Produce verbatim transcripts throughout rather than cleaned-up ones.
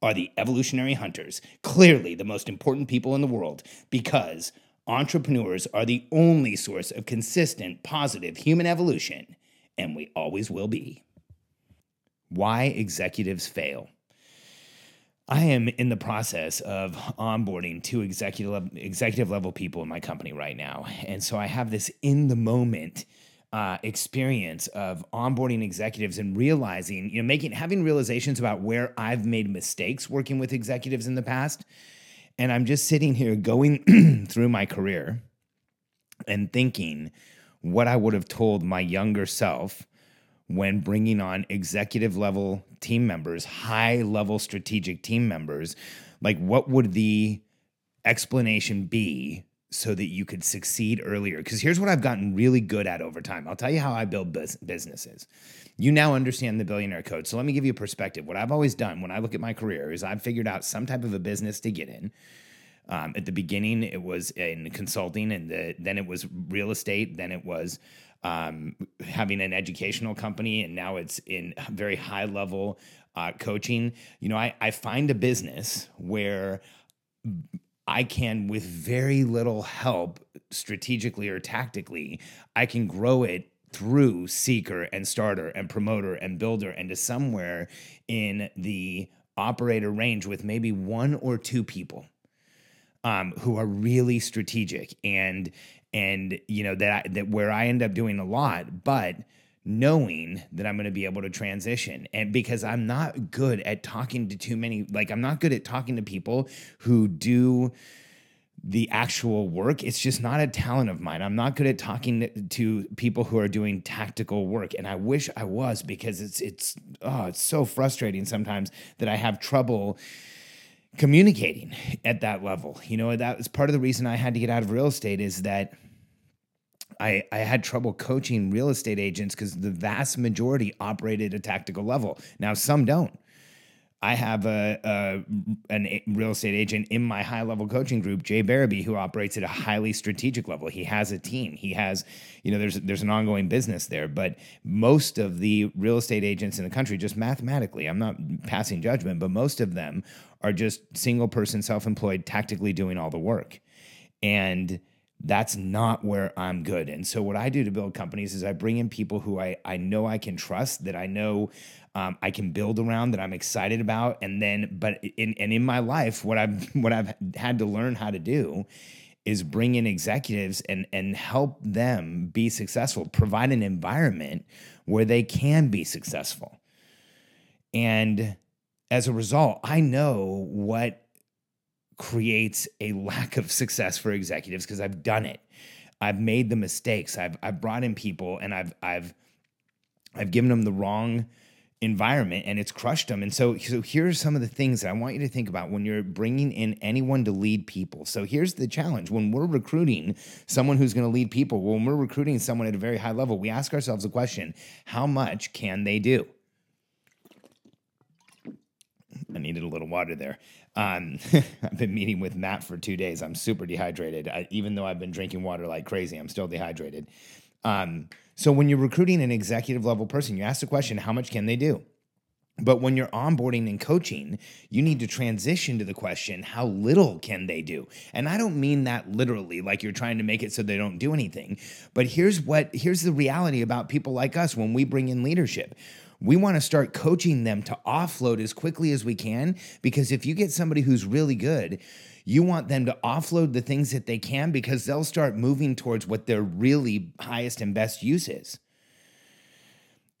are the evolutionary hunters, clearly the most important people in the world, because entrepreneurs are the only source of consistent, positive human evolution, and we always will be. Why executives fail. I am in the process of onboarding two executive executive level people in my company right now, and so I have this in the moment Uh, experience of onboarding executives and realizing, you know, making, having realizations about where I've made mistakes working with executives in the past. And I'm just sitting here going through my career and thinking what I would have told my younger self when bringing on executive level team members, high level strategic team members. Like, what would the explanation be so that you could succeed earlier? Because here's what I've gotten really good at over time. I'll tell you how I build bus- businesses. You now understand the billionaire code. So let me give you a perspective. What I've always done when I look at my career is I've figured out some type of a business to get in. Um, at the beginning, it was in consulting, and the, then it was real estate. Then it was um, having an educational company, and now it's in very high level uh, coaching. You know, I, I find a business where I can, with very little help, strategically or tactically, I can grow it through seeker and starter and promoter and builder and to somewhere in the operator range with maybe one or two people um, who are really strategic and and you know that I, that where I end up doing a lot, but knowing that I'm going to be able to transition. And because I'm not good at talking to too many, like I'm not good at talking to people who do the actual work. It's just not a talent of mine. I'm not good at talking to people who are doing tactical work. And I wish I was, because it's, it's, oh, it's so frustrating sometimes that I have trouble communicating at that level. You know, that was part of the reason I had to get out of real estate, is that I, I had trouble coaching real estate agents because the vast majority operated at a tactical level. Now, some don't. I have a, a an a real estate agent in my high-level coaching group, Jay Barabee, who operates at a highly strategic level. He has a team. He has, you know, there's there's an ongoing business there. But most of the real estate agents in the country, just mathematically, I'm not passing judgment, but most of them are just single-person, self-employed, tactically doing all the work. And that's not where I'm good. And so what I do to build companies is I bring in people who I, I know I can trust, that I know um, I can build around, that I'm excited about. And then, but in, and in my life, what I've, what I've had to learn how to do is bring in executives and, and help them be successful, provide an environment where they can be successful. And as a result, I know what creates a lack of success for executives, because I've done it. I've made the mistakes. I've I've brought in people and I've I've I've given them the wrong environment, and it's crushed them. And so so here are some of the things that I want you to think about when you're bringing in anyone to lead people. So here's the challenge. When we're recruiting someone who's going to lead people, when we're recruiting someone at a very high level, we ask ourselves the question, how much can they do? I needed a little water there. Um, I've been meeting with Matt for two days. I'm super dehydrated. I, even though I've been drinking water like crazy, I'm still dehydrated. Um, so when you're recruiting an executive level person, you ask the question, how much can they do? But when you're onboarding and coaching, you need to transition to the question, how little can they do? And I don't mean that literally, like you're trying to make it so they don't do anything. But here's what, here's the reality about people like us when we bring in leadership. We want to start coaching them to offload as quickly as we can, because if you get somebody who's really good, You want them to offload the things that they can because they'll start moving towards what their really highest and best use is.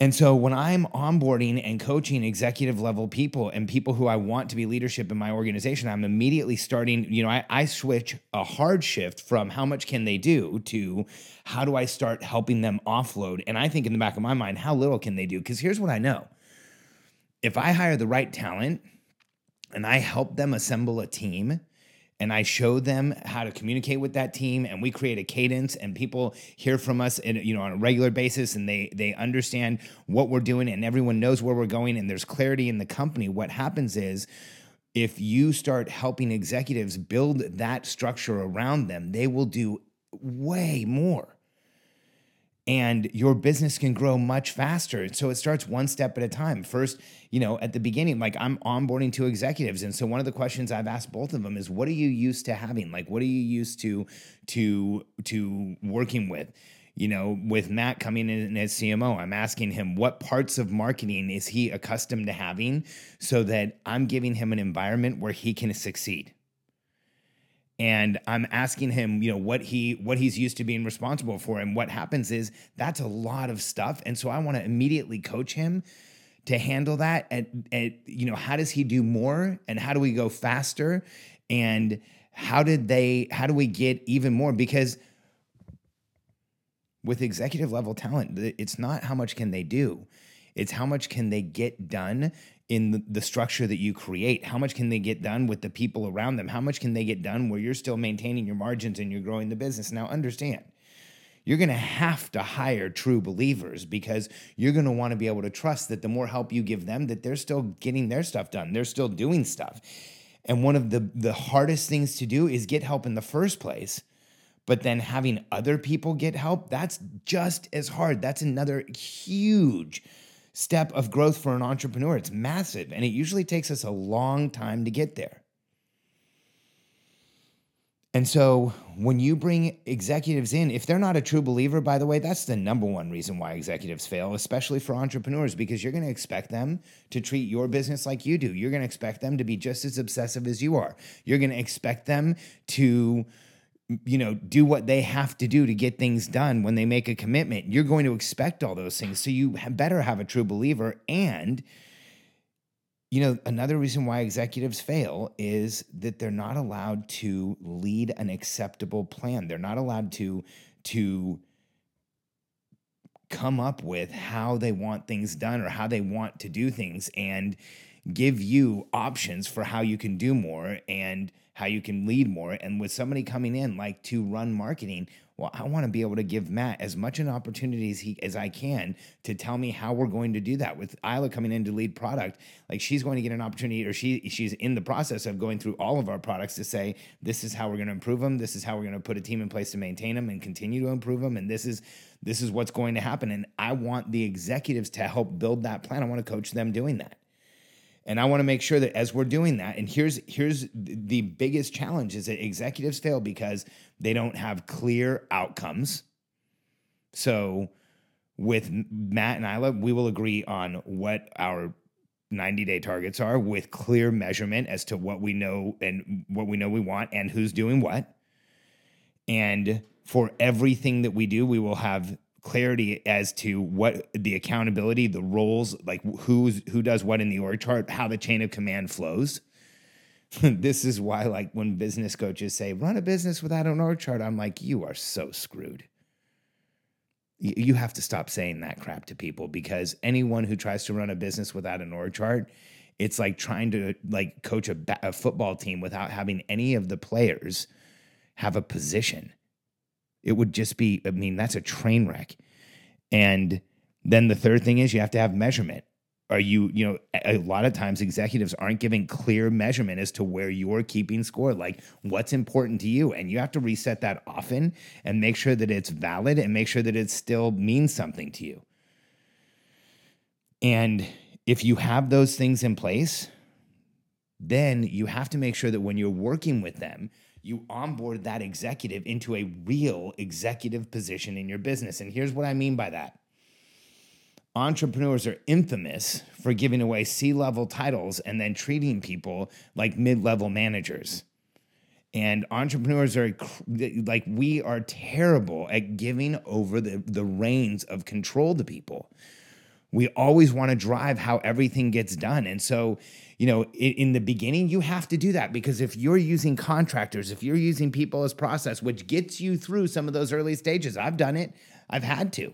And so when I'm onboarding and coaching executive level people and people who I want to be leadership in my organization, I'm immediately starting, you know, I, I switch a hard shift from how much can they do to how do I start helping them offload? And I think in the back of my mind, how little can they do? Because here's what I know. If I hire the right talent and I help them assemble a team, and I show them how to communicate with that team, and we create a cadence, and people hear from us, in, you know, on a regular basis, and they they understand what we're doing, and everyone knows where we're going, and there's clarity in the company. What happens is, if you start helping executives build that structure around them, they will do way more, and your business can grow much faster. So it starts one step at a time. First, you know, at the beginning, like I'm onboarding two executives. And so one of the questions I've asked both of them is, what are you used to having? Like, what are you used to, to, to working with? You know, with Matt coming in as C M O, I'm asking him what parts of marketing is he accustomed to having so that I'm giving him an environment where he can succeed. And I'm asking him, you know, what he what he's used to being responsible for. And what happens is that's a lot of stuff. And so I want to immediately coach him to handle that. At, at, you know, how does he do more? And how do we go faster? And how did they how do we get even more? Because with executive level talent, it's not how much can they do. It's how much can they get done in the structure that you create. How much can they get done with the people around them? How much can they get done where you're still maintaining your margins and you're growing the business? Now understand, you're going to have to hire true believers because you're going to want to be able to trust that the more help you give them, that they're still getting their stuff done. They're still doing stuff. And one of the, the hardest things to do is get help in the first place, but then having other people get help, that's just as hard. That's another huge step of growth for an entrepreneur. It's massive, and it usually takes us a long time to get there. And so when you bring executives in, if they're not a true believer, by the way, that's the number one reason why executives fail, especially for entrepreneurs, because you're going to expect them to treat your business like you do. You're going to expect them to be just as obsessive as you are. You're going to expect them to, you know, do what they have to do to get things done when they make a commitment. You're going to expect all those things. So you better have a true believer. And, you know, another reason why executives fail is that they're not allowed to lead an acceptable plan. They're not allowed to, to come up with how they want things done or how they want to do things and give you options for how you can do more and how you can lead more. And with somebody coming in like to run marketing, well, I want to be able to give Matt as much an opportunity as, he, as I can to tell me how we're going to do that. With Isla coming in to lead product, like she's going to get an opportunity, or she she's in the process of going through all of our products to say, this is how we're going to improve them. This is how we're going to put a team in place to maintain them and continue to improve them. And this is, this is what's going to happen. And I want the executives to help build that plan. I want to coach them doing that. And I want to make sure that as we're doing that, and here's here's the biggest challenge is that executives fail because they don't have clear outcomes. So with Matt and Isla, we will agree on what our ninety-day targets are with clear measurement as to what we know and what we know we want and who's doing what. And for everything that we do, we will have clarity as to what the accountability, the roles, like who's who does what in the org chart, how the chain of command flows. This is why, like when business coaches say, run a business without an org chart, I'm like, you are so screwed. Y- you have to stop saying that crap to people, because anyone who tries to run a business without an org chart, it's like trying to like coach a, ba- a football team without having any of the players have a position. It would just be, I mean, that's a train wreck. And then the third thing is you have to have measurement. Are you, you know, a lot of times executives aren't giving clear measurement as to where you're keeping score, like what's important to you. And you have to reset that often and make sure that it's valid and make sure that it still means something to you. And if you have those things in place, then you have to make sure that when you're working with them, you onboard that executive into a real executive position in your business. And here's what I mean by that. Entrepreneurs are infamous for giving away C-level titles and then treating people like mid-level managers. And entrepreneurs are, like, we are terrible at giving over the, the reins of control to people. We always want to drive how everything gets done. And so, you know, in, in the beginning, you have to do that, because if you're using contractors, if you're using people as process, which gets you through some of those early stages, I've done it. I've had to.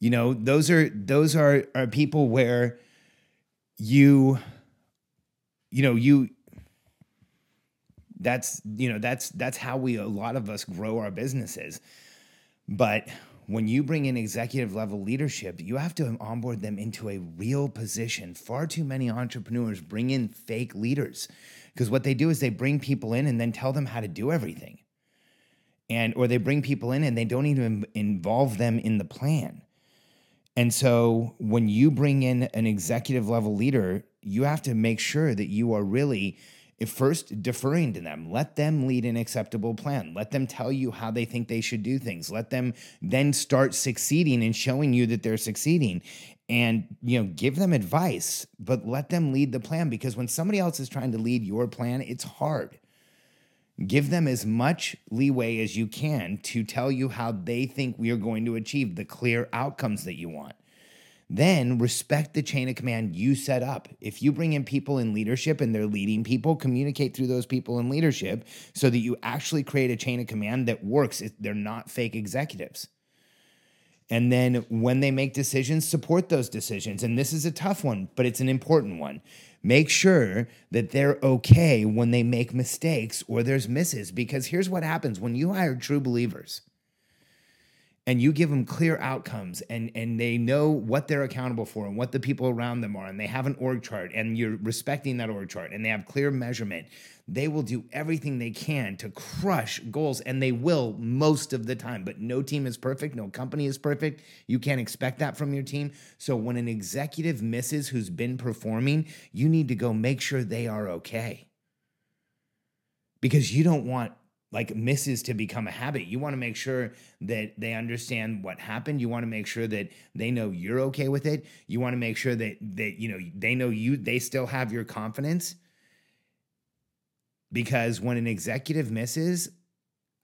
You know, those are, those are, are people where you, you know, you, That's, you know, that's, that's how we, a lot of us grow our businesses. But when you bring in executive level leadership, you have to onboard them into a real position. Far too many entrepreneurs bring in fake leaders, because what they do is they bring people in and then tell them how to do everything. And, or they bring people in and they don't even involve them in the plan. And so when you bring in an executive level leader, you have to make sure that you are really first deferring to them. Let them lead an acceptable plan. Let them tell you how they think they should do things. Let them then start succeeding and showing you that they're succeeding, and, you know, give them advice, but let them lead the plan, because when somebody else is trying to lead your plan, it's hard. Give them as much leeway as you can to tell you how they think we are going to achieve the clear outcomes that you want. Then respect the chain of command you set up. If you bring in people in leadership and they're leading people, communicate through those people in leadership so that you actually create a chain of command that works. They're not fake executives. And then when they make decisions, support those decisions. And this is a tough one, but it's an important one. Make sure that they're okay when they make mistakes or there's misses, because here's what happens when you hire true believers. And you give them clear outcomes, and, and they know what they're accountable for and what the people around them are, and they have an org chart, and you're respecting that org chart, and they have clear measurement. They will do everything they can to crush goals, and they will most of the time. But no team is perfect. No company is perfect. You can't expect that from your team. So when an executive misses who's been performing, you need to go make sure they are okay, because you don't want like misses to become a habit. You want to make sure that they understand what happened. You want to make sure that they know you're okay with it. You want to make sure that, that, you know, they know you, they still have your confidence. Because when an executive misses,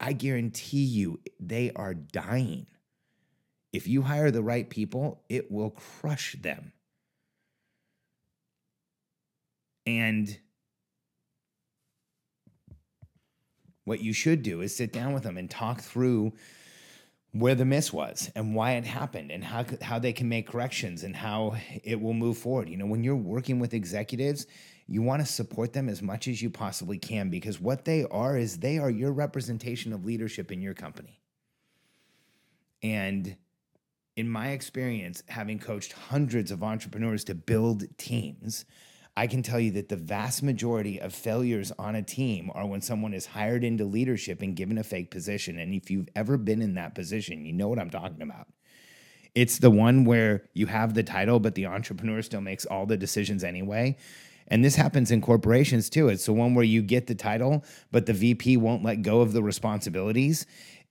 I guarantee you they are dying. If you hire the right people, it will crush them. And what you should do is sit down with them and talk through where the miss was and why it happened and how how they can make corrections and how it will move forward. You know, when you're working with executives, you want to support them as much as you possibly can, because what they are is they are your representation of leadership in your company. And in my experience, having coached hundreds of entrepreneurs to build teams, I can tell you that the vast majority of failures on a team are when someone is hired into leadership and given a fake position. And if you've ever been in that position, you know what I'm talking about. It's the one where you have the title, but the entrepreneur still makes all the decisions anyway. And this happens in corporations too. It's the one where you get the title, but the V P won't let go of the responsibilities.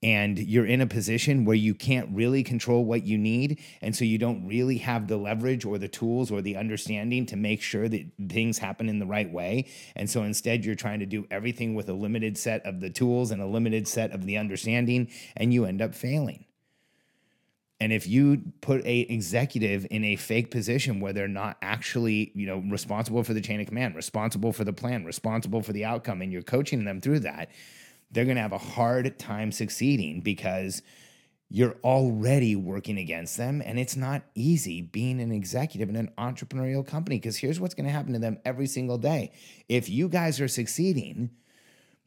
And you're in a position where you can't really control what you need. And so you don't really have the leverage or the tools or the understanding to make sure that things happen in the right way. And so instead, you're trying to do everything with a limited set of the tools and a limited set of the understanding, and you end up failing. And if you put a executive in a fake position where they're not actually, you know, responsible for the chain of command, responsible for the plan, responsible for the outcome, and you're coaching them through that, they're going to have a hard time succeeding, because you're already working against them. And it's not easy being an executive in an entrepreneurial company, because here's what's going to happen to them every single day. If you guys are succeeding,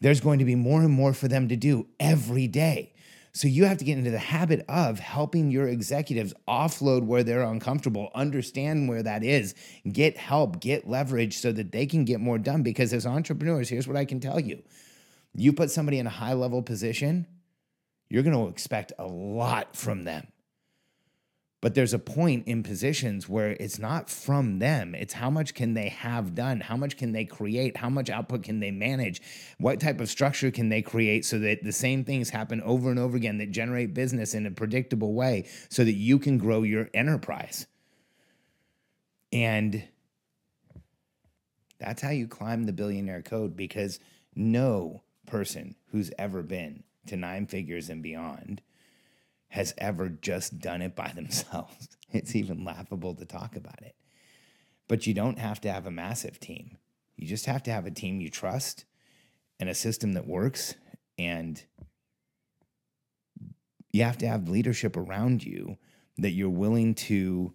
there's going to be more and more for them to do every day. So you have to get into the habit of helping your executives offload where they're uncomfortable, understand where that is, get help, get leverage so that they can get more done. Because as entrepreneurs, here's what I can tell you. You put somebody in a high-level position, you're going to expect a lot from them. But there's a point in positions where it's not from them. It's how much can they have done? How much can they create? How much output can they manage? What type of structure can they create so that the same things happen over and over again that generate business in a predictable way so that you can grow your enterprise? And That's how you climb the billionaire code, because no person who's ever been to nine figures and beyond has ever just done it by themselves. It's even laughable to talk about it. But you don't have to have a massive team. You just have to have a team you trust and a system that works. And you have to have leadership around you that you're willing to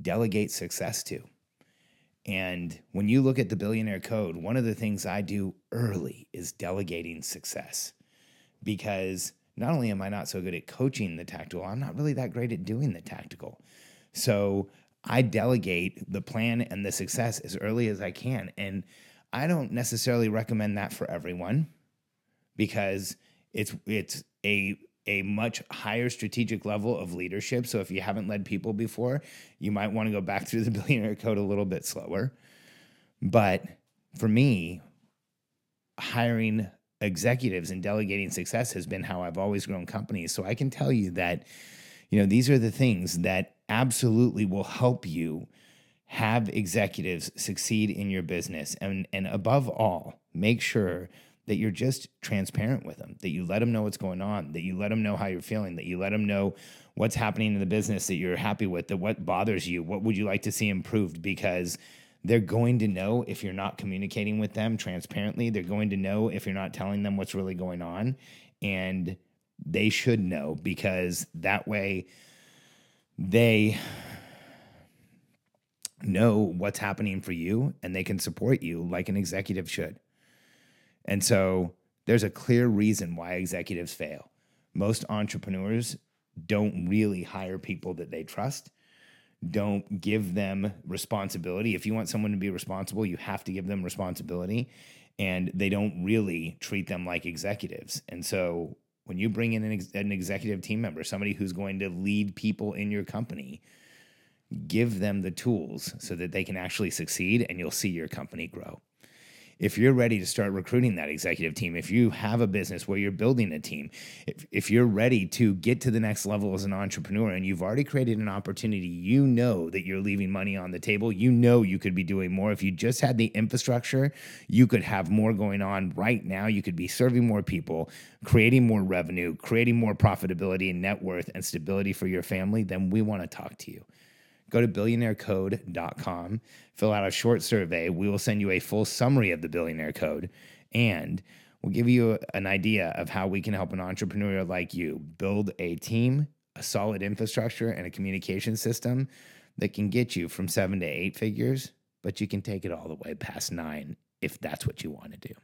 delegate success to. And when you look at the Billionaire Code, one of the things I do early is delegating success, because not only am I not so good at coaching the tactical, I'm not really that great at doing the tactical. So I delegate the plan and the success as early as I can. And I don't necessarily recommend that for everyone, because it's it's a a much higher strategic level of leadership. So if you haven't led people before, you might want to go back through the Billionaire Code a little bit slower. But for me, hiring executives and delegating success has been how I've always grown companies. So I can tell you that, you know, these are the things that absolutely will help you have executives succeed in your business. And, and above all, make sure that you're just transparent with them, that you let them know what's going on, that you let them know how you're feeling, that you let them know what's happening in the business that you're happy with, that what bothers you, what would you like to see improved, because they're going to know if you're not communicating with them transparently. They're going to know if you're not telling them what's really going on, and they should know, because that way they know what's happening for you and they can support you like an executive should. And so there's a clear reason why executives fail. Most entrepreneurs don't really hire people that they trust, don't give them responsibility. If you want someone to be responsible, you have to give them responsibility, and they don't really treat them like executives. And so when you bring in an, ex- an executive team member, somebody who's going to lead people in your company, give them the tools so that they can actually succeed, and you'll see your company grow. If you're ready to start recruiting that executive team, if you have a business where you're building a team, if, if you're ready to get to the next level as an entrepreneur and you've already created an opportunity, you know that you're leaving money on the table. You know you could be doing more. If you just had the infrastructure, you could have more going on right now. You could be serving more people, creating more revenue, creating more profitability and net worth and stability for your family. Then we want to talk to you. Go to billionaire code dot com, fill out a short survey. We will send you a full summary of the Billionaire Code, and we'll give you an idea of how we can help an entrepreneur like you build a team, a solid infrastructure, and a communication system that can get you from seven to eight figures, but you can take it all the way past nine if that's what you want to do.